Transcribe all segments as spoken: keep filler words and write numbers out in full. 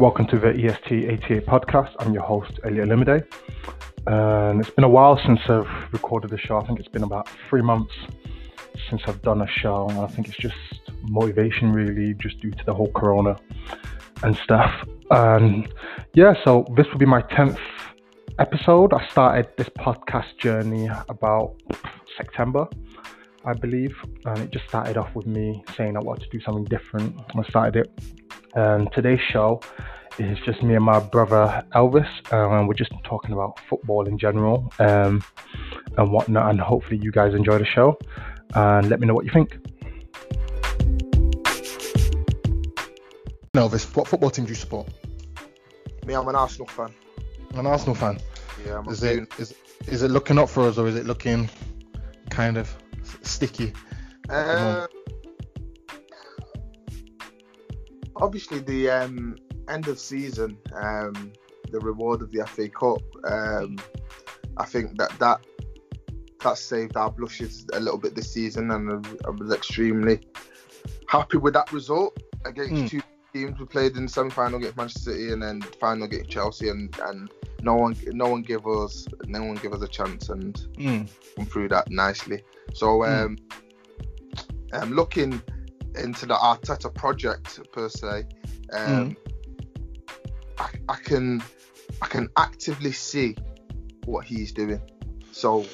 Welcome to the E S T eighty-eight podcast. I'm your host, Elliot Limide. And it's been a while since I've recorded a show. I think it's been about three months since I've done a show. And I think it's just motivation, really, just due to the whole corona and stuff. Um, yeah, so this will be my tenth episode. I started this podcast journey about September, I believe. And it just started off with me saying I wanted to do something different. I started it. Um, today's show is just me and my brother Elvis, um, and we're just talking about football in general um, and whatnot, and hopefully you guys enjoy the show and let me know what you think. Elvis, what football team do you support? Me, I'm an Arsenal fan. An Arsenal fan? Yeah, I'm is, it, is, is it looking up for us, or is it looking kind of sticky? Uh... Obviously, the um, end of season, um, the reward of the F A Cup, um, I think that, that that saved our blushes a little bit this season, and I was extremely happy with that result against mm. two teams we played in the semi-final against Manchester City, and then the final against Chelsea, and, and no one no one gave us no one gave us a chance, and mm. come through that nicely. So um, mm. I'm looking into the Arteta project per se. um, mm. I, I can I can actively see what he's doing, so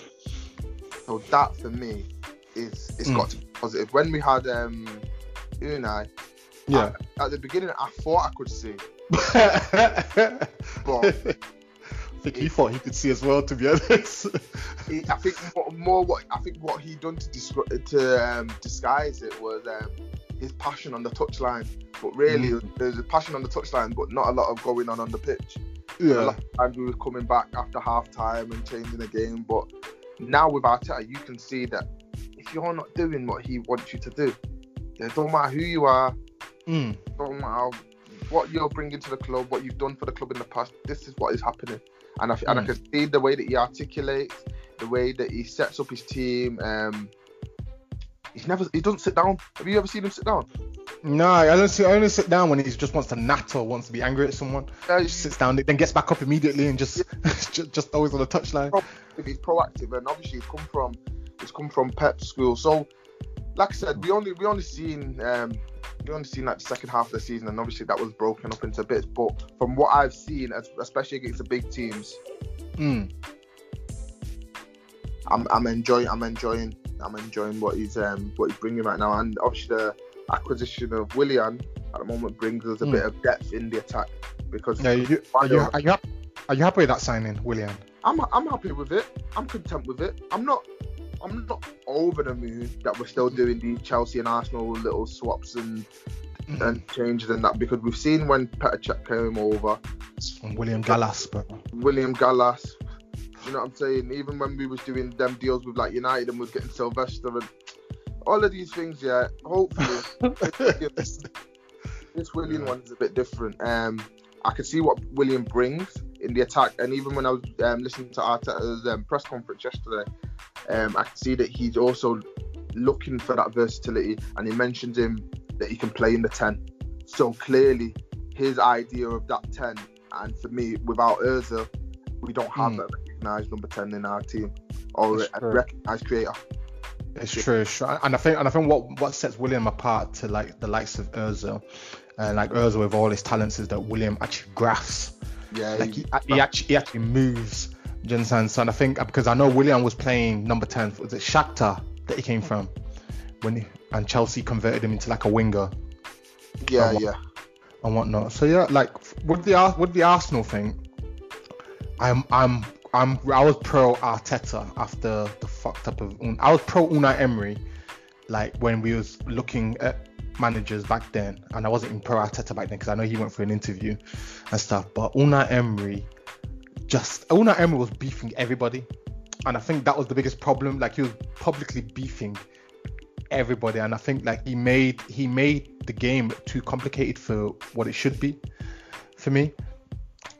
so that for me is it's mm. got to be positive. When we had um, Unai, yeah, I, at the beginning I thought I could see, but I think it, he thought he could see as well, to be honest. It, I think more, more what I think what he done to disgu- to um, disguise it was um, his passion on the touchline. But really, mm. there's a passion on the touchline, but not a lot of going on on the pitch. Yeah. A lot of times we were coming back after half time and changing the game. But now with Arteta, you can see that if you're not doing what he wants you to do, it don't matter who you are, mm. don't matter what you're bringing to the club, what you've done for the club in the past. This is what is happening. And I, mm. and I can see the way that he articulates, the way that he sets up his team. Um, he's never, he doesn't sit down. Have you ever seen him sit down? No, I don't see. I only sit down when he just wants to natter, wants to be angry at someone. Uh, he just sits down, then gets back up immediately, and just, yeah. just, just always on the touchline. He's proactive, and obviously he's come from, he's come from Pep's school. So, like I said, we only, we only seen, um, we only seen like the second half of the season, and obviously that was broken up into bits. But from what I've seen, especially against the big teams, mm. I'm, I'm enjoying, I'm enjoying, I'm enjoying what he's, um, what he's bringing right now. And obviously the acquisition of Willian at the moment brings us a mm. bit of depth in the attack. Because yeah, you, are, you, are, you happy, are you happy with that signing, Willian? I'm, I'm happy with it. I'm content with it. I'm not. I'm not over the moon that we're still doing the Chelsea and Arsenal little swaps and mm-hmm. and changes and that, because we've seen when Petr Cech came over, and William Gallas, but William Gallas, you know what I'm saying? Even when we was doing them deals with like United and we was getting Sylvester and all of these things, yeah. Hopefully, this, this William yeah. one is a bit different. Um, I can see what William brings in the attack, and even when I was um, listening to Arteta's um, press conference yesterday, um, I could see that he's also looking for that versatility, and he mentioned him that he can play in the ten. So clearly, his idea of that ten, and for me, without Urza, we don't have mm. a recognised number ten in our team, or it's a true. recognised creator. It's true, it's true, and I think and I think what, what sets William apart to like the likes of Urza, and uh, like Urza with all his talents, is that William actually grasps. Yeah, like he, he, he actually he actually moves, do you understand? So, and I think, because I know William was playing number ten, was it Shakhtar that he came from, when he, and Chelsea converted him into like a winger. Yeah, and what, yeah, and whatnot. So yeah, like with the with the Arsenal thing, I'm I'm I'm I was pro Arteta after the fucked up of I was pro Unai Emery, like when we was looking at managers back then, and I wasn't in pro Arteta back then because I know he went for an interview and stuff, but Unai Emery just Unai Emery was beefing everybody, and I think that was the biggest problem. Like, he was publicly beefing everybody, and I think like he made he made the game too complicated for what it should be for me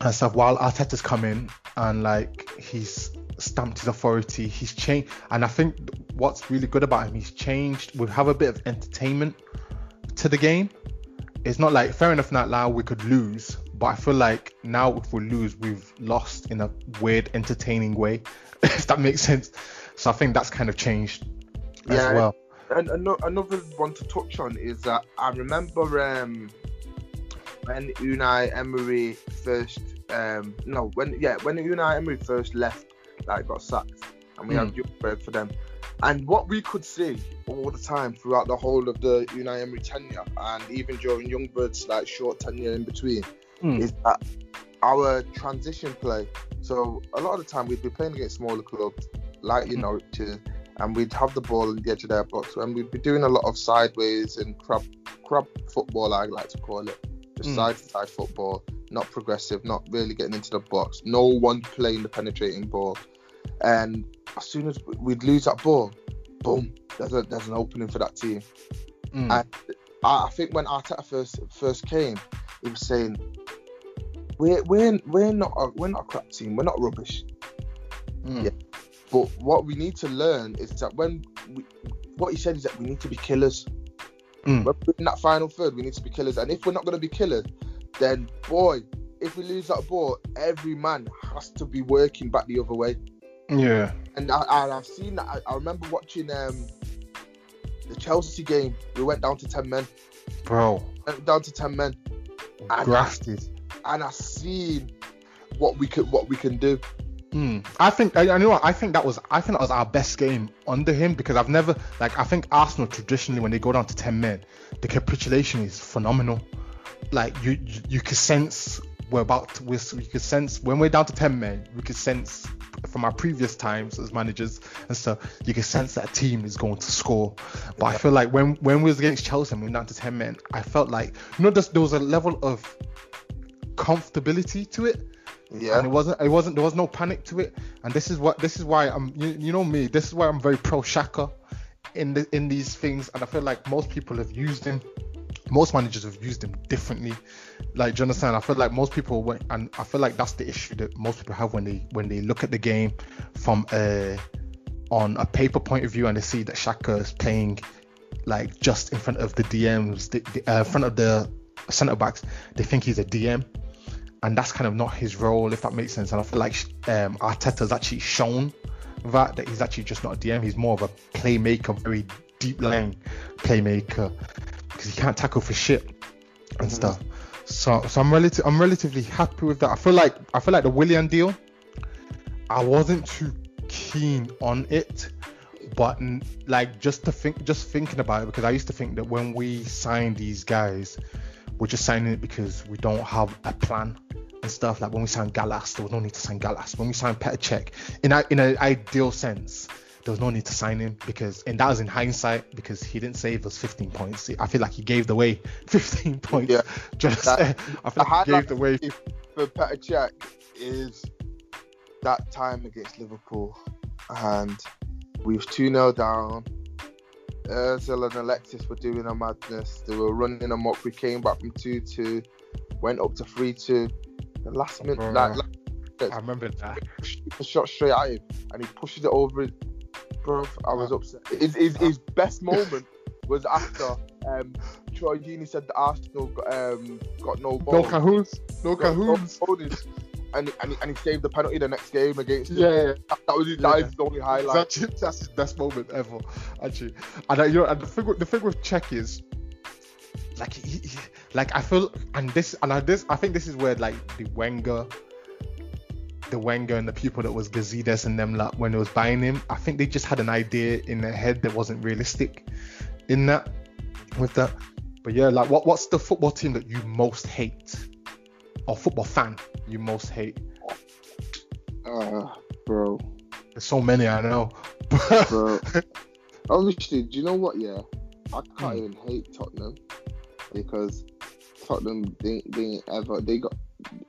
and stuff, while Arteta's come in and like he's stamped his authority, he's changed. And I think what's really good about him, he's changed, we have a bit of entertainment to the game. It's not like, fair enough, not loud, we could lose, But I feel like now if we lose, we've lost in a weird, entertaining way, if that makes sense. So I think that's kind of changed as yeah, well. And, and another one to touch on is that I remember um, when Unai Emery first, um, no, when yeah, when Unai Emery first left, like got sacked, and we mm. had Jurgen for them. And what we could see all the time throughout the whole of the Unai Emery tenure, and even during Youngbird's like short tenure in between, mm. is that our transition play. So a lot of the time we'd be playing against smaller clubs, like you know, mm. and we'd have the ball on the edge of their box, and we'd be doing a lot of sideways and crab crab football, I like to call it, just mm. side to side football, not progressive, not really getting into the box. No one playing the penetrating ball. And as soon as we'd lose that ball, boom, there's, a, there's an opening for that team. Mm. And I, I think when Arteta first first came, he was saying, "We're we're we're not a, we're not a crap team. We're not rubbish." Mm. Yeah. But what we need to learn is that when we, what he said is that we need to be killers. Mm. When we're in that final third, we need to be killers. And if we're not going to be killers, then boy, if we lose that ball, every man has to be working back the other way. Yeah, and I, I, I've seen that. I, I remember watching um, the Chelsea game. We went down to ten men, bro. Went down to ten men, grafted, and I seen what we could, what we can do. Mm. I think I, I know. What, I think that was, I think that was our best game under him, because I've never like I think Arsenal traditionally when they go down to ten men, the capitulation is phenomenal. Like you, you, you could sense we're about to, we, we could sense when we're down to ten men, we could sense. From our previous times as managers and stuff, you can sense that team is going to score. But yeah. I feel like when when we was against Chelsea and we were down to ten men, I felt like you know there was a level of comfortability to it. Yeah. And it wasn't it wasn't there was no panic to it. And this is what this is why I'm you, you know me, this is why I'm very pro Xhaka in the, in these things, and I feel like most people have used him. Most managers have used him differently. Like, do you understand? I feel like most people, went, and I feel like that's the issue that most people have when they when they look at the game from a, on a paper point of view, and they see that Xhaka is playing like just in front of the D Ms, the, the, uh, in front of the centre backs. They think he's a D M, and that's kind of not his role, if that makes sense. And I feel like um, Arteta's actually shown that that he's actually just not a D M. He's more of a playmaker, very deep lying playmaker. Because he can't tackle for shit and mm-hmm. stuff. So, so I'm relative, I'm relatively happy with that. I feel like, I feel like the Willian deal, I wasn't too keen on it, but like just to think, just thinking about it, because I used to think that when we sign these guys, we're just signing it because we don't have a plan and stuff. Like when we signed Gallas, there was no need to sign Gallas. When we signed Petr Cech, in a, in an ideal sense. There was no need to sign him because, and that was in hindsight because he didn't save us fifteen points. I feel like he gave away fifteen points. Yeah, just that, I feel like he gave away. For Petr Cech is that time against Liverpool, and we was two nil down. Urza and Alexis were doing a madness. They were running amok. We came back from two two, went up to three two. The last minute, oh, like, like, I remember that shot straight at him, and he pushes it over. His, Bro, I was upset. His, his, his best moment was after um, Troy Deeney said that Arsenal got, um, got no balls. No cahoots. No cahoots. No, no and, and, and he saved the penalty the next game against him. Yeah, yeah. That, that was his yeah. life's only highlight. Actually, that's his best moment ever, actually. And, uh, you know, and the, thing with, the thing with Cech is, like, he, he, like I feel, and this, and I, this, I think this is where, like, the Wenger... the Wenger and the people that was Gazidis and them lot when they was buying him, I think they just had an idea in their head that wasn't realistic in that, with that. But yeah, like what, what's the football team that you most hate? Or football fan you most hate? Uh, bro. There's so many, I know. Bro. Honestly, do you know what, yeah? I can't mm. even hate Tottenham because Tottenham, they, they ever, they got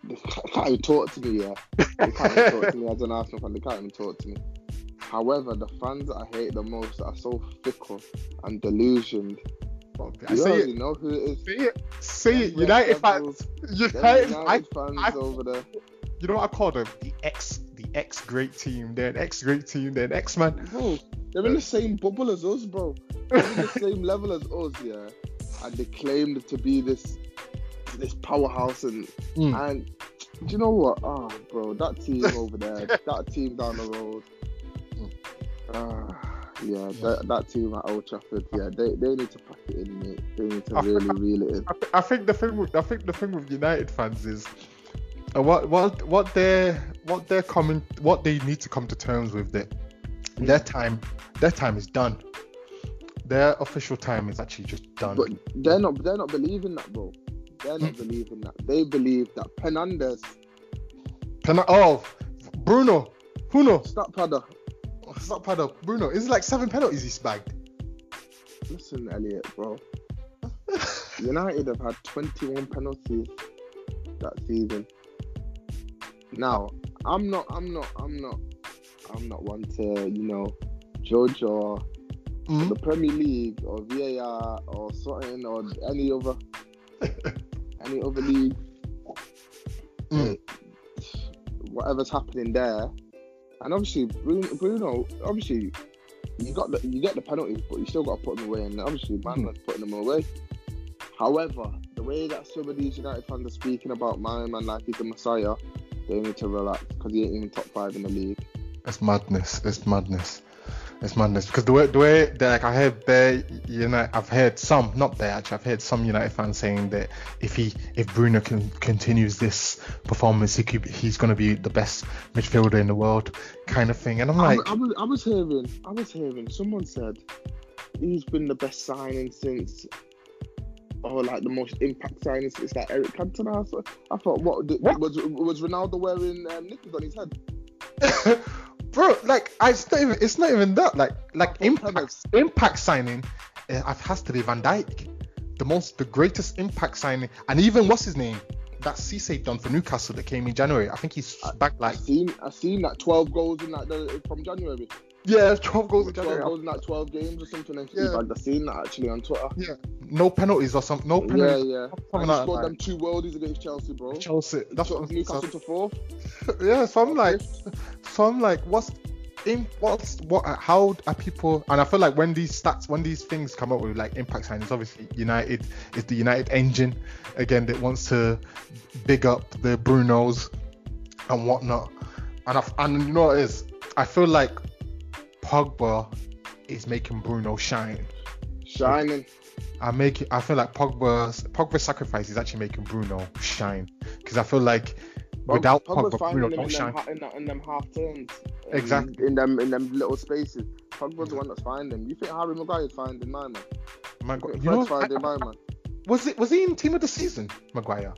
They can't even talk to me, yeah. They can't even talk to me as an Arsenal fan. They can't even talk to me. However, the fans that I hate the most are so fickle and delusioned. I you already know who it is. Say it. Say it. United fans. United fans over there. You know what I call them? The ex, the ex great team. They're an ex great team. They're an ex man. Bro, they're in the same bubble as us, bro. They're in the same level as us, yeah. And they claim to be this. this powerhouse, and mm. and do you know what? Oh, bro, that team over there, that team down the road. Mm. Uh, yeah, yeah. That, that team at Old Trafford. Yeah, they, they need to pack it in, mate. They need to I really think, reel it in. I think the thing with I think the thing with United fans is what what what they what they're coming what they need to come to terms with that mm. their time their time is done. Their official time is actually just done. But they're not they're not believing that, bro. They're not believing that. They believe that Penandes. Pen- oh, Bruno. Bruno. Stop Padda. Stop Padda. Bruno. Is it like seven penalties he spagged? Listen, Elliot, bro. United have had twenty-one penalties that season. Now, I'm not, I'm not, I'm not, I'm not one to, you know, judge or mm-hmm. the Premier League or V A R or something or any other. Any other league, mm. whatever's happening there, and obviously Bruno, Bruno obviously you got the, you get the penalties, but you still got to put them away, and obviously Man's putting them away. However, the way that some of these United fans are speaking about man, man like he's the Messiah, they need to relax because he ain't even top five in the league. It's madness. It's madness. It's madness because the way, the way that like I heard there, you know, I've heard some, not there actually, I've heard some United fans saying that if he, if Bruno can, continues this performance, he could, he's going to be the best midfielder in the world, kind of thing. And I'm like, I, I, was, I was hearing, I was hearing, someone said he's been the best signing since, or like the most impact signing since like Eric Cantona. So I thought, what, what? was was Ronaldo wearing um, knickers on his head? Bro, like I, it's not even it's not even that. Like like impact impact signing, it uh, has to be Van Dijk, the most the greatest impact signing, and even what's his name, that Cisse done for Newcastle that came in January. I think he's I, back like. I seen I seen that twelve goals in that the, from January. Yeah, twelve goals in January. twelve goals in like twelve games or something. Like yeah. I seen that actually on Twitter. Yeah. No penalties or something. No penalties. Yeah, yeah. I like scored like, them two worldies against Chelsea, bro. Chelsea. That's what Newcastle so, to four. Yeah, so I'm like, so I'm like, what's, in, what's, what, how are people? And I feel like when these stats, when these things come up with like impact signings, obviously United is the United engine again that wants to big up the Brunos and whatnot. And I, and you know what it is? I feel like Pogba is making Bruno shine. Shining. I make. I feel like Pogba's Pogba's sacrifice is actually making Bruno shine because I feel like without Pogba, Pogba Bruno don't shine. In them, in them half turns. Exactly. In them in them little spaces. Pogba's the one that's finding. You think Harry Maguire is finding my man? Maguire. You, you know, finding I, I, my man. Was it was he in team of the season, Maguire?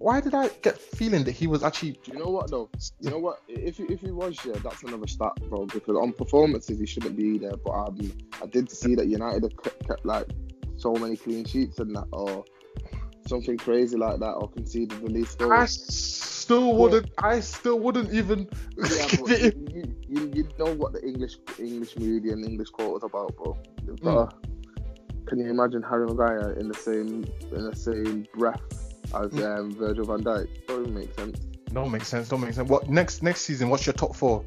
Why did I get feeling that he was actually? You know what though? You know what? If he, if he was, yeah, that's another stat, bro. Because on performances he shouldn't be there. But um, I did see that United have kept, kept like so many clean sheets and that, or something crazy like that, or conceded the least goals. I still wouldn't. But, I still wouldn't even. Yeah, but you, you, you know what the English English media and English court was about, bro. But, mm. Can you imagine Harry Maguire in the same in the same breath? As um, Virgil van Dijk, don't make sense. Don't make sense. Don't make sense. What next? Next season, what's your top four?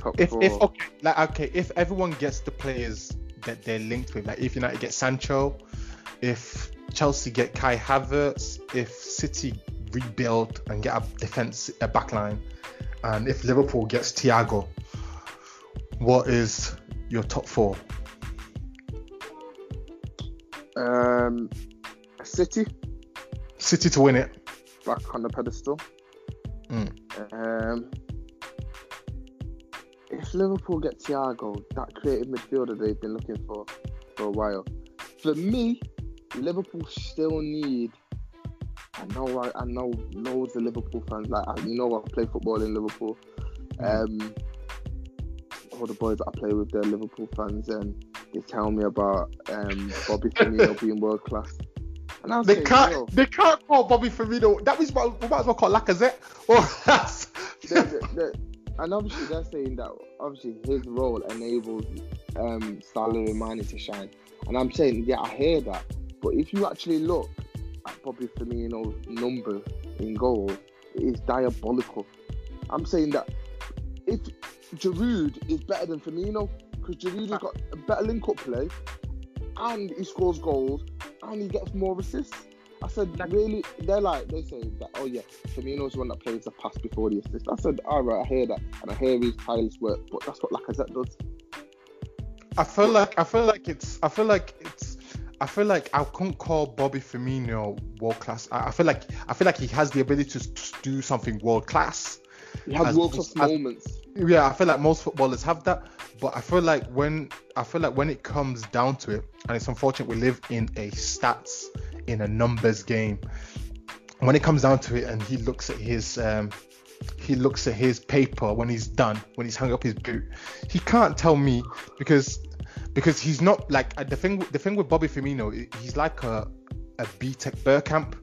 Top if, four. If okay, like okay, if everyone gets the players that they're linked with, like if United get Sancho, if Chelsea get Kai Havertz, if City rebuild and get a defense, a backline, and if Liverpool gets Thiago, what is your top four? Um. City, City to win it, back on the pedestal. Mm. Um, if Liverpool get Thiago, that creative midfielder they've been looking for for a while. For me, Liverpool still need. I know, I, I know, loads of Liverpool fans. Like I, you know, I play football in Liverpool. Um, all the boys that I play with, they're Liverpool fans, and they tell me about um, Bobby Firmino being world class. They can't. Real. They can't call Bobby Firmino. That means we might, we might as well call Lacazette. Oh, that's. They, they, they, and obviously they're saying that obviously his role enables um, Salah and Mane to shine. And I'm saying, yeah, I hear that. But if you actually look at Bobby Firmino's number in goal, it is diabolical. I'm saying that if Giroud is better than Firmino, because Giroud has got a better link-up play. and he scores goals and he gets more assists. I said, like, really? They're like, they say that, oh yeah, Firmino's the one that plays the pass before the assist. I said, alright, I hear that, and I hear his tireless work, but that's what Lacazette does. I feel like I feel like it's I feel like it's I feel like I couldn't call Bobby Firmino world class. I, I feel like I feel like he has the ability to, to do something world class. He has world class moments. Yeah, I feel like most footballers have that, but I feel like when I feel like when it comes down to it, and it's unfortunate we live in a stats, in a numbers game. When it comes down to it, and he looks at his um, he looks at his paper when he's done, when he's hung up his boot, he can't tell me, because because he's not like, the thing the thing with Bobby Firmino, he's like a a B-Tech Bergkamp,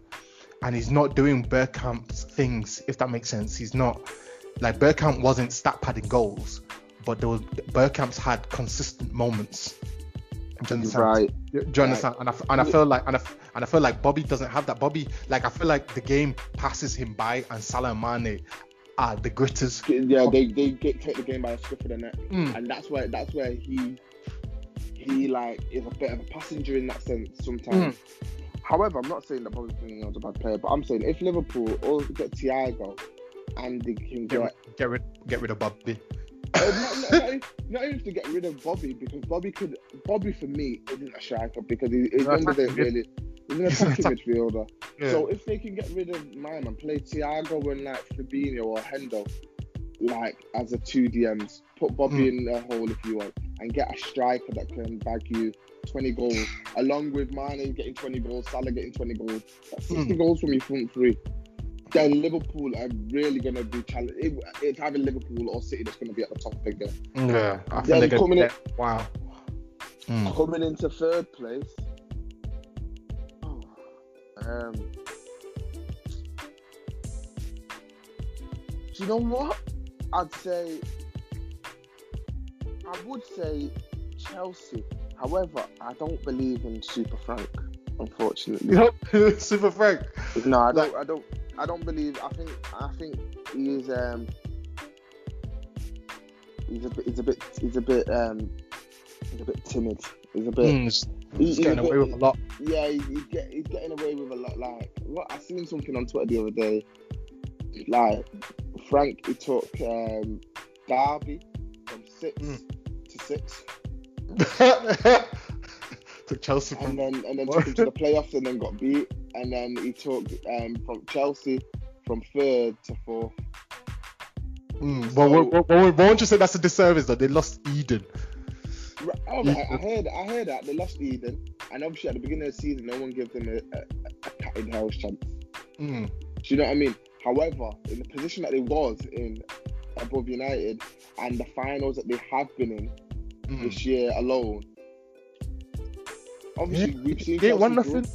and he's not doing Bergkamp's things, if that makes sense. He's not like, Bergkamp wasn't stat padding goals, but there was, Bergkamp's had consistent moments. Do you understand? Right. Do you understand? Right. And I and I feel like and I, and I feel like Bobby doesn't have that. Bobby, like, I feel like the game passes him by, and Salah and Mane are the greatest. Yeah, they they get, take the game by the scruff of the neck, mm. and that's where that's where he he like is a bit of a passenger in that sense sometimes. Mm. However, I'm not saying that Bobby Firmino's a bad player, but I'm saying if Liverpool or get Thiago and they can get get, get rid get rid of Bobby. Uh, not, not, not even to get rid of Bobby, because Bobby could Bobby for me isn't a striker, because he, he's under the really he's an attacking midfielder. Yeah. So if they can get rid of mine and play Thiago and like Fabinho or Hendo like as a two D Ms, put Bobby mm. in the hole if you want, and get a striker that can bag you twenty goals, along with Mane getting twenty goals, Salah getting twenty goals. That's sixty mm. goals from your front three. Then Liverpool are really going to be challenged. It, it's either Liverpool or City that's going to be at the top again. Yeah, I think they're coming in. Wow. Mm. Coming into third place. Oh, um, do you know what? I'd say. I would say Chelsea. However, I don't believe in Super Frank, unfortunately. You don't believe in Super Frank? No, I don't. Like, I don't. I don't believe. I think. I think he is. Um, he's a bit. He's a bit. He's a bit. Um, he's a bit timid. He's a bit. Mm, he's, he's getting he's away bit, with a lot. Yeah, he's, he's, get, he's getting away with a lot. Like, what I seen something on Twitter the other day. Like, Frank, he took um, Derby from six mm. to six. Took Chelsea from. And then and then took him to the playoffs and then got beat. And then he took um, from Chelsea from third to fourth. Mm, so, well, well, won't you say that's a disservice though? They lost Eden. Right, oh, Eden. I, I heard, I heard that they lost Eden, and obviously at the beginning of the season, no one gave them a, a, a cat in hell's chance. Mm. Do you know what I mean? However, in the position that they was in above United, and the finals that they have been in mm. this year alone, obviously yeah, we've seen. They won nothing.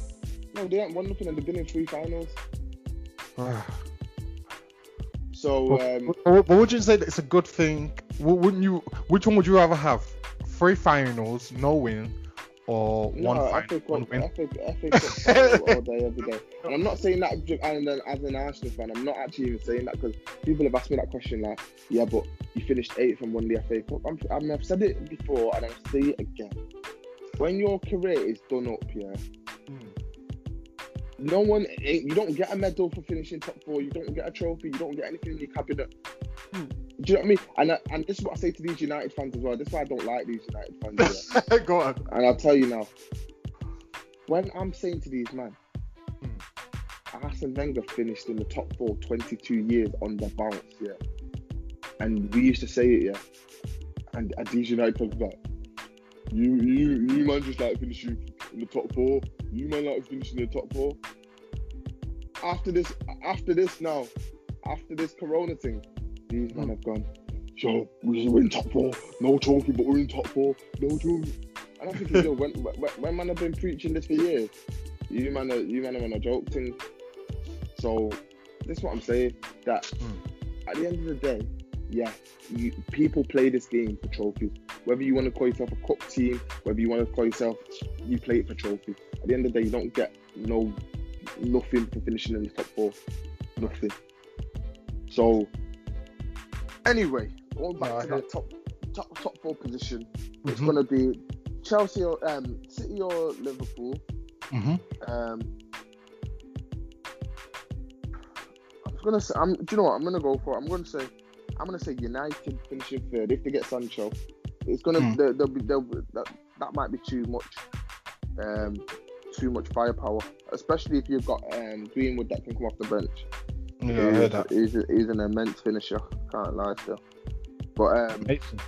No, they haven't won nothing, and they've been in three finals. So, um, but, but would you say that it's a good thing? Wouldn't you? Which one would you rather have? Three finals, no win, or no, one final, F A Cup, one win? F A Cup all day, every day. And I'm not saying that as an Arsenal fan. I'm not actually even saying that, because people have asked me that question. Like, yeah, but you finished eighth and won the F A Cup. I'm, I mean, I've said it before, and I'll say it again. When your career is done up, yeah. Mm. No one, you don't get a medal for finishing top four. You don't get a trophy. You don't get anything in your cabinet. Hmm. Do you know what I mean? And I, and this is what I say to these United fans as well. This is why I don't like these United fans. Well. Go on. And I'll tell you now. When I'm saying to these men, hmm. Arsene Wenger finished in the top four twenty-two years on the bounce, yeah. And we used to say it, yeah. And, and these United fans were like, you, you, you man just like finishing in the top four. You might not finish in the top four. After this, after this now, after this Corona thing, these men have gone, yo, we're in top four. No trophy, but we're in top four. No trophy. And I think, you know, when, when, when man have been preaching this for years, you man are, you man are on a joke thing. So, this is what I'm saying, that mm. at the end of the day, yeah, you, people play this game for trophies. Whether you want to call yourself a cup team, whether you want to call yourself, you play it for trophies. At the end of the day, you don't get no nothing for finishing in the top four. Nothing. So, anyway, going back no, to that top, top top four position, mm-hmm. it's going to be Chelsea or um, City or Liverpool. Mm-hmm. Um, I was gonna say. I'm, do you know what I'm gonna go for? I'm gonna say. I'm gonna say United finishing third if they get Sancho. It's gonna. Mm. They'll, they'll be. They'll, that that might be too much. Um, too much firepower, especially if you've got um, Greenwood that can come off the bench. Yeah, he's, I heard that. He's, he's an immense finisher. Can't lie still. But um, Mason.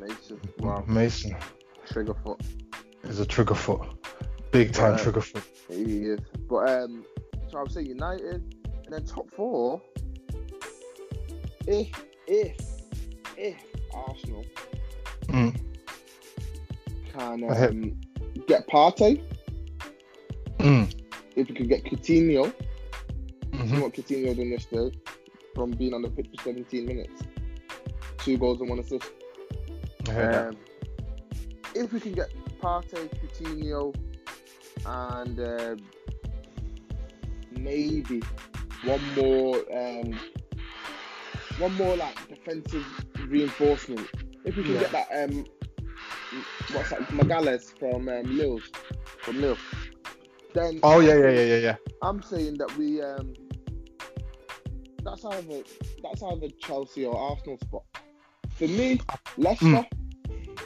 Mason. Wow. Mason. Triggerfoot. He's a triggerfoot. Big time um, triggerfoot. He is. But um, so I would say United, and then top four. If if if Arsenal mm. can um, get Partey, mm. if we could get Coutinho, mm-hmm. see what Coutinho done yesterday, from being on the pitch for seventeen minutes, two goals and one assist. I heard um, that. If we can get Partey, Coutinho, and uh, maybe one more. Um, One more like defensive reinforcement. If we can yeah. get that, um, what's that, Gallas from um, Lille, from Lille. Then oh yeah, yeah, yeah, yeah, yeah. I'm saying that we um, that's either that's either Chelsea or Arsenal spot. For me, Leicester. Mm.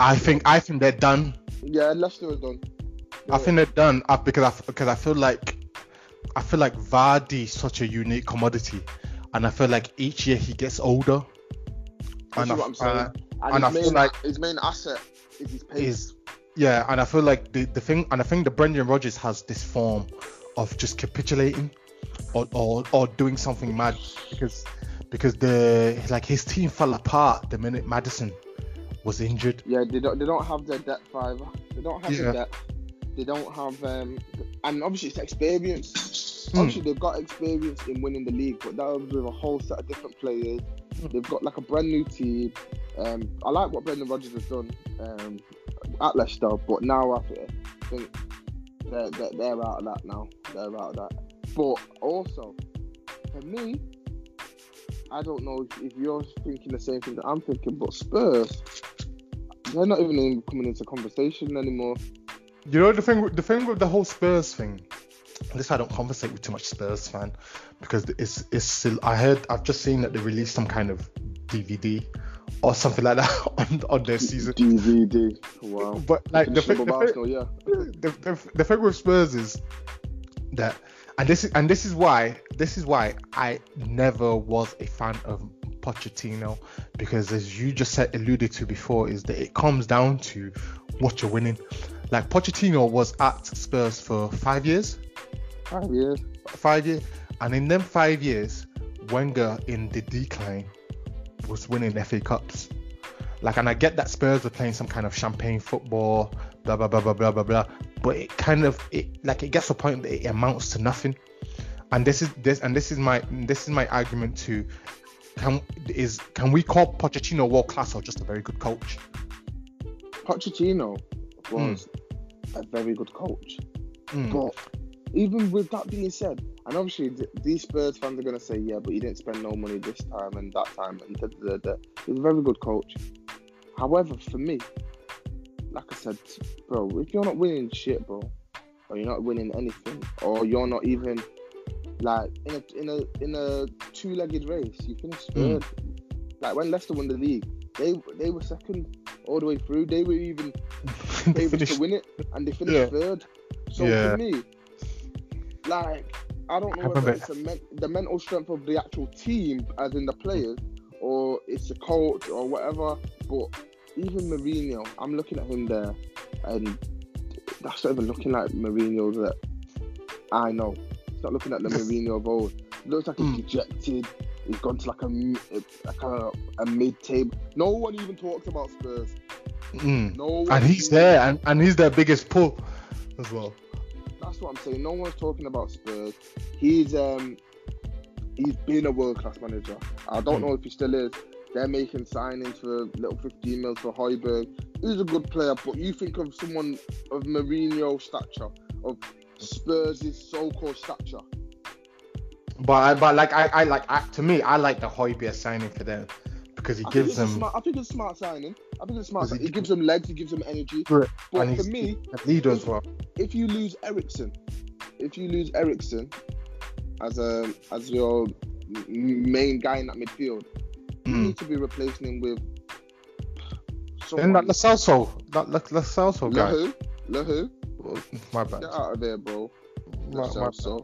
I think I think they're done. Yeah, Leicester is done. They're I think they're done because I because I feel like I feel like Vardy's such a unique commodity. And I feel like each year he gets older. That's and what I, I'm saying. Uh, and, and his I main, feel like his main asset is his pace. Is, yeah, and I feel like the, the thing, and I think the Brendan Rodgers has this form of just capitulating or or, or doing something mad because because the like his team fell apart the minute Maddison was injured. Yeah, they don't they don't have their depth either. They don't have yeah. their depth. They don't have um, and obviously it's experience. Actually, mm. they've got experience in winning the league, but that was with a whole set of different players. Mm. They've got like a brand new team. Um, I like what Brendan Rodgers has done um, at Leicester, but now I think they're, they're, they're out of that now. They're out of that. But also, for me, I don't know if you're thinking the same thing that I'm thinking, but Spurs, they're not even coming into conversation anymore. You know the thing, the thing with the whole Spurs thing. At least I don't conversate with too much Spurs fan because it's it's still, I heard I've just seen that they released some kind of D V D or something like that on, on their season. D V D, wow! But like the thing, the, Arsenal, yeah. the, the, the thing with Spurs is that, and this is and this is why this is why I never was a fan of Pochettino because as you just said alluded to before is that it comes down to what you're winning. Like Pochettino was at Spurs for five years. Five years. Five years. And in them five years, Wenger in the decline was winning F A Cups. Like, and I get that Spurs were playing some kind of champagne football, blah, blah, blah, blah, blah, blah, blah. But it kind of, it like, it gets to a point that it amounts to nothing. And this is this, and this is my, this is my argument to, can is can we call Pochettino world class or just a very good coach? Pochettino was mm. a very good coach, mm. but. Even with that being said, and obviously th- these Spurs fans are going to say, yeah, but he didn't spend no money this time and that time. And da, da, da, da. He's a very good coach. However, for me, like I said, bro, if you're not winning shit, bro, or you're not winning anything, or you're not even, like, in a in a, in a two-legged race, you finished third. Mm. Like, when Leicester won the league, they they were second all the way through. They were even able finished. to win it, and they finished yeah. third. So, yeah. for me... Like, I don't know I whether it's a men- the mental strength of the actual team, as in the players, or it's the coach or whatever. But even Mourinho, I'm looking at him there, and that's not even looking like Mourinho that I know. It's not looking like the Mourinho of old. It looks like he's dejected. He's gone to like a, like a, a mid-table. No one even talks about Spurs. Mm. No one and he's even... there, and, and he's their biggest pull as well. That's what I'm saying. No one's talking about Spurs. He's um, he's been a world-class manager. I don't know if he still is. They're making signings for little fifteen mils for Højbjerg. He's a good player, but you think of someone of Mourinho's stature, of Spurs' so-called stature. But but like I, I like I, to me, I like the Højbjerg signing for them. because he I gives them. Smart, I think it's a smart signing. I think it's a smart. He, he gives them legs. He gives them energy. Correct. But and for me, leader as well. If you lose Eriksen, if you lose Eriksen as a as your main guy in that midfield, mm. you need to be replacing him with. Someone. Then that Lacelso, that Lacelso guy. Lehu, Lehu. Oh, my bad. Get out of there, bro. My, my bad.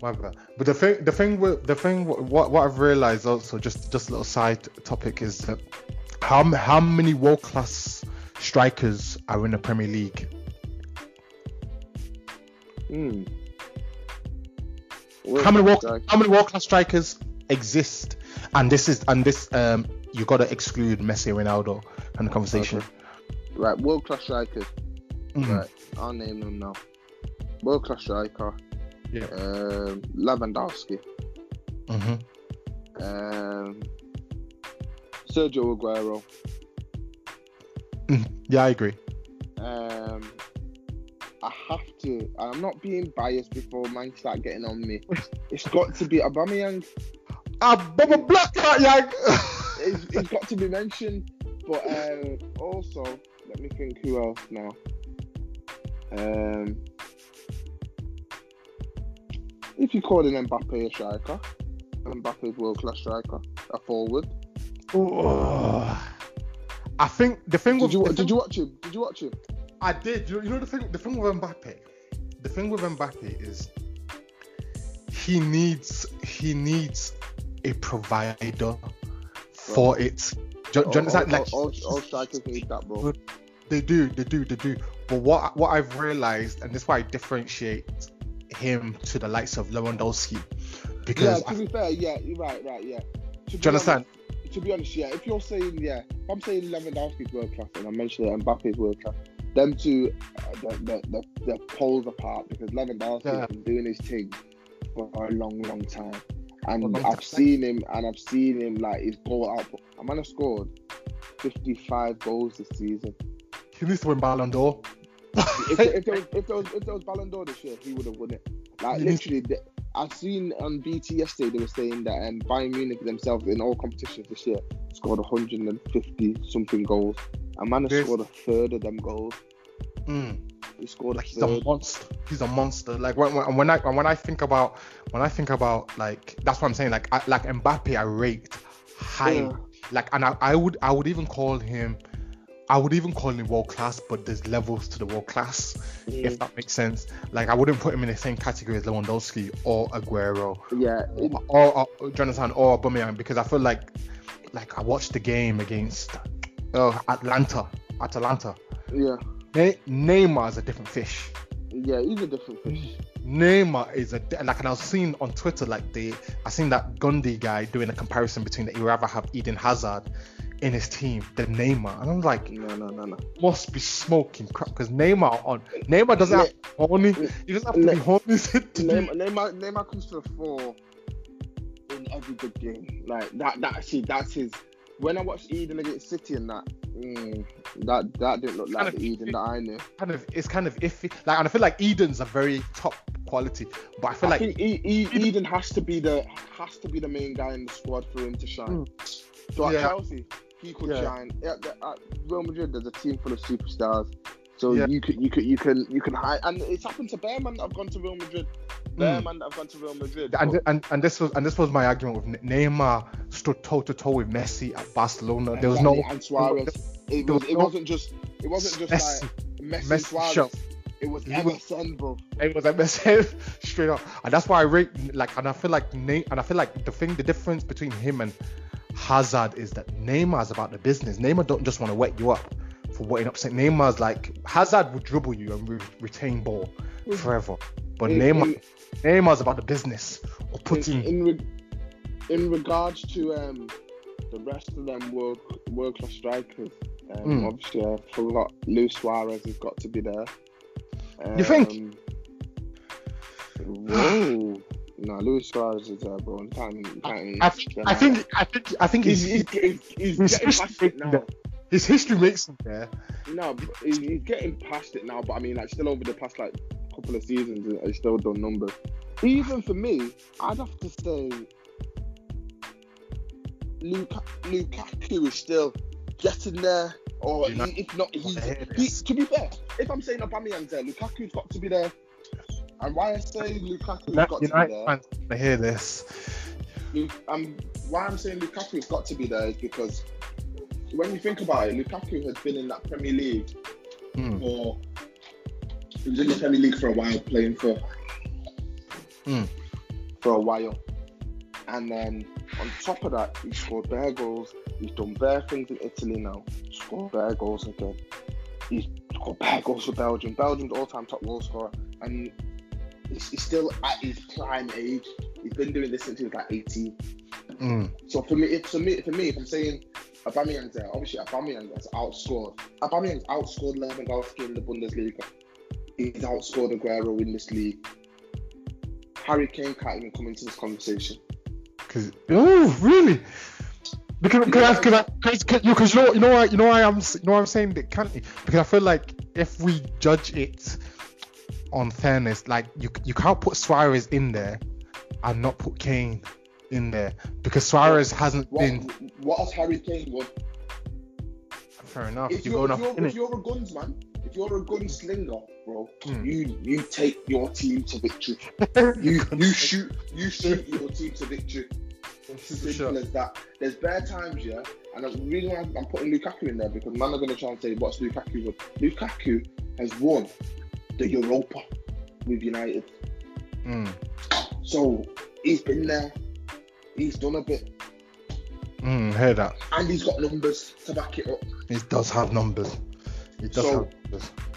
My bad. But the thing, the thing, the thing, what, what I've realized also, just, just a little side topic, is that how, how many world class strikers are in the Premier League? Mm. How many world, how many world class strikers exist? And this is, and this, um, you got to exclude Messi, Ronaldo from the conversation. Okay. Right, world class strikers. Mm-hmm. Right, I'll name them now. World class striker. Yeah. Um, Lewandowski. Mm-hmm. Um, Sergio Aguero. Mm. Yeah, I agree. Um, I have to. I'm not being biased before man start getting on me. It's got to be Aubameyang. Aubameyang, Blackheart. It's, it's got to be mentioned. But um, also, let me think who else now. Um, if you call an Mbappé a striker, Mbappe's world class striker, a forward. Oh, I think the thing did with you, the did thing, you watch him? Did you watch him? I did. You know the thing. The thing with Mbappé. The thing with Mbappé is he needs he needs a provider for right. it. Do, do all, you understand? All, like, all, all strikers need that, bro. They do, they do, they do. But what what I've realised, and that's why I differentiate him to the likes of Lewandowski. Because yeah, to I, be fair, yeah, you're right, right, yeah. To do you understand? Honest, to be honest, yeah, if you're saying, yeah, if I'm saying Lewandowski's world class and I mentioned that Mbappe's world class, them two, uh, they're, they're, they're, they're poles apart because Lewandowski has yeah. been doing his thing for a long, long time. And I've time. seen him, and I've seen him, like, his goal output. A man has scored fifty-five goals this season. He needs to win Ballon d'Or. if, if, there was, if, there was, if there was Ballon d'Or this year, he would have won it. Like, he literally, to... I've seen on B T yesterday, they were saying that um, Bayern Munich themselves, in all competitions this year, scored one hundred fifty-something goals. A man has this... scored a third of them goals. Mm. He scored like, a third. He's a monster. He's a monster. Like, when, when, when, I, when I think about, when I think about, like, that's what I'm saying. Like, I, like Mbappe, I rate high. Yeah. Like, and I, I would, I would even call him... I would even call him world class, but there's levels to the world class, mm. if that makes sense. Like, I wouldn't put him in the same category as Lewandowski or Aguero, yeah, it, or, or Jonathan or Aubameyang, because I feel like, like I watched the game against uh, Atlanta, Atalanta. Yeah, ne- Neymar is a different fish. Yeah, he's a different fish. Neymar is a like, and I was seeing on Twitter like the I seen that Gundy guy doing a comparison between that he would rather have Eden Hazard in his team than Neymar, and I'm like, no, no, no, no, must be smoking crap because Neymar on Neymar doesn't ne- have to be horny. He doesn't have to ne- be horny. Neymar, Neymar, Neymar comes to the fore in every good game. Like that, that actually, that's his. When I watched Eden against City and that, mm, that that didn't look like the Eden that I knew. Kind of, it's kind of iffy. Like, and I feel like Eden's a very top quality, but I feel I like think e- e- Eden, Eden has to be the has to be the main guy in the squad for him to shine. Mm. So at yeah. Chelsea, he could yeah. shine. At, at Real Madrid, there's a team full of superstars. So yeah. you could, you could, you can, you can hide. And it's happened to bear man that have gone to Real Madrid. Bear mm. man that have gone to Real Madrid. And, and and this was and this was my argument with Neymar stood toe to toe with Messi at Barcelona. There was exactly. no and Suarez. It, was, was it no, wasn't just it wasn't just Messi, like Messi, Messi Suarez. Show. It was M S N, bro. It was M S N, straight up. And that's why I rate like, and I feel like Ney, and I feel like the thing, the difference between him and Hazard is that Neymar's about the business. Neymar don't just want to wet you up for what an upset. Neymar's like, Hazard will dribble you and re- retain ball forever, but in, Neymar, in, Neymar's about the business of putting. In, in, re- in regards to um, the rest of them world world class strikers, um, mm. obviously I forgot. Luis Suarez has got to be there. Um, you think? Whoa. No, Luis Suarez is there, bro. Time, time, I, time. I think, I think, I think he's, he's, he's, he's, he's getting past it now. His history makes him there. No, but he's, he's getting past it now. But I mean, like, still over the past like couple of seasons, he's still done numbers. Even for me, I'd have to say Luka, Lukaku is still getting there, or he, if not, he's, he, to be fair, if I'm saying Aubameyang's there, Lukaku's got to be there. And why I say Lukaku's got to be there, I hear this. Um, why I'm saying Lukaku's got to be there is because when you think about it, Lukaku has been in that Premier League mm. for he was in the Premier League for a while, playing for mm. for a while, and then on top of that, he scored bare goals. He's done bare things in Italy now. He scored bare goals again. He's scored bare goals for Belgium. Belgium's all-time top goal scorer, and he's, he's still at his prime age. He's been doing this since he was like eighteen. Mm. So for me, if, for me, for me, if I'm saying Aubameyang's there, obviously Aubameyang has outscored. Aubameyang's outscored Lewandowski in the Bundesliga. He's outscored Aguero in this league. Harry Kane can't even come into this conversation. Cause, oh, really? Because because yeah. because you because you know you know why you know why I'm you know why I'm saying that can't he? Because I feel like if we judge it on fairness, like you you can't put Suarez in there and not put Kane in there because Suarez hasn't what, been. What has Harry Kane won? Fair enough. If you're, you're, if you're, if you're a guns man. If you're a gunslinger, bro, mm. you you take your team to victory. you you shoot you shoot your team to victory. Simple sure. as that. There's bare times, yeah, and the reason why I'm putting Lukaku in there because man are gonna try and say what's Lukaku won. Lukaku has won the Europa with United, mm. so he's been there. He's done a bit. Mm, hear that? And he's got numbers to back it up. He does have numbers. It so,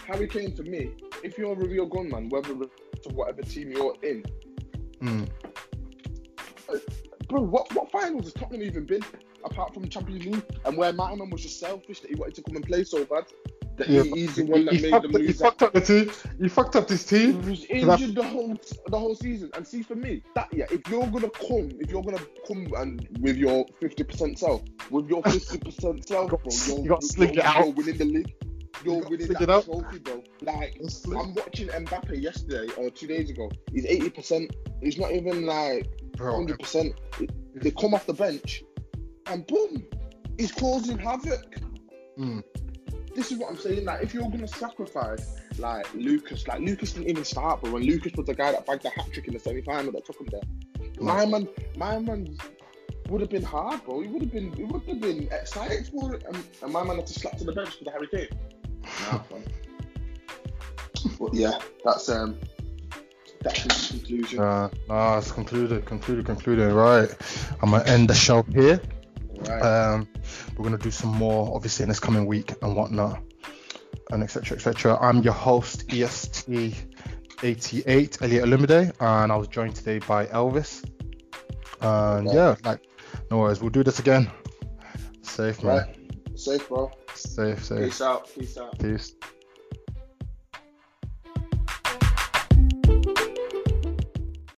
Harry Kane, for me, if you're a real gunman, whether to whatever team you're in, mm. uh, bro, what, what finals has Tottenham even been apart from Champions League? And where Maitland was just selfish that he wanted to come and play so bad that yeah, he, he's the one that he made fucked, the move. He fucked up the team. He fucked up this team. He was injured the whole the whole season. And see, for me, that yeah, if you're gonna come, if you're gonna come and with your fifty percent self, with your fifty percent self, bro, you're, you got to sling it out. You're winning the league. You're winning that out. Trophy, bro. Like, I'm watching Mbappé yesterday or two days ago. He's eighty percent. He's not even like bro, one hundred percent. They come off the bench and boom, he's causing havoc. Mm. This is what I'm saying. Like, if you're going to sacrifice, like, Lucas, like, Lucas didn't even start, but when Lucas was the guy that bagged the hat trick in the semi final that took him there, mm. my man, my man would have been hard, bro. He would have been, he would have been excited for it. And, and my man had to slap to the bench for the Harry Kane. Nah, but yeah, that's um, that's the conclusion. Uh, nah, it's concluded, concluded, concluded. Right, I'm gonna end the show here. Right. Um, we're gonna do some more, obviously, in this coming week and whatnot, and et cetera, et cetera. I'm your host, E S T eighty-eight, Elliot Limide, and I was joined today by Elvis. And okay. yeah, like no worries, we'll do this again. Safe, man. Right. Safe, bro. Safe, safe. Peace out. Peace out. Peace.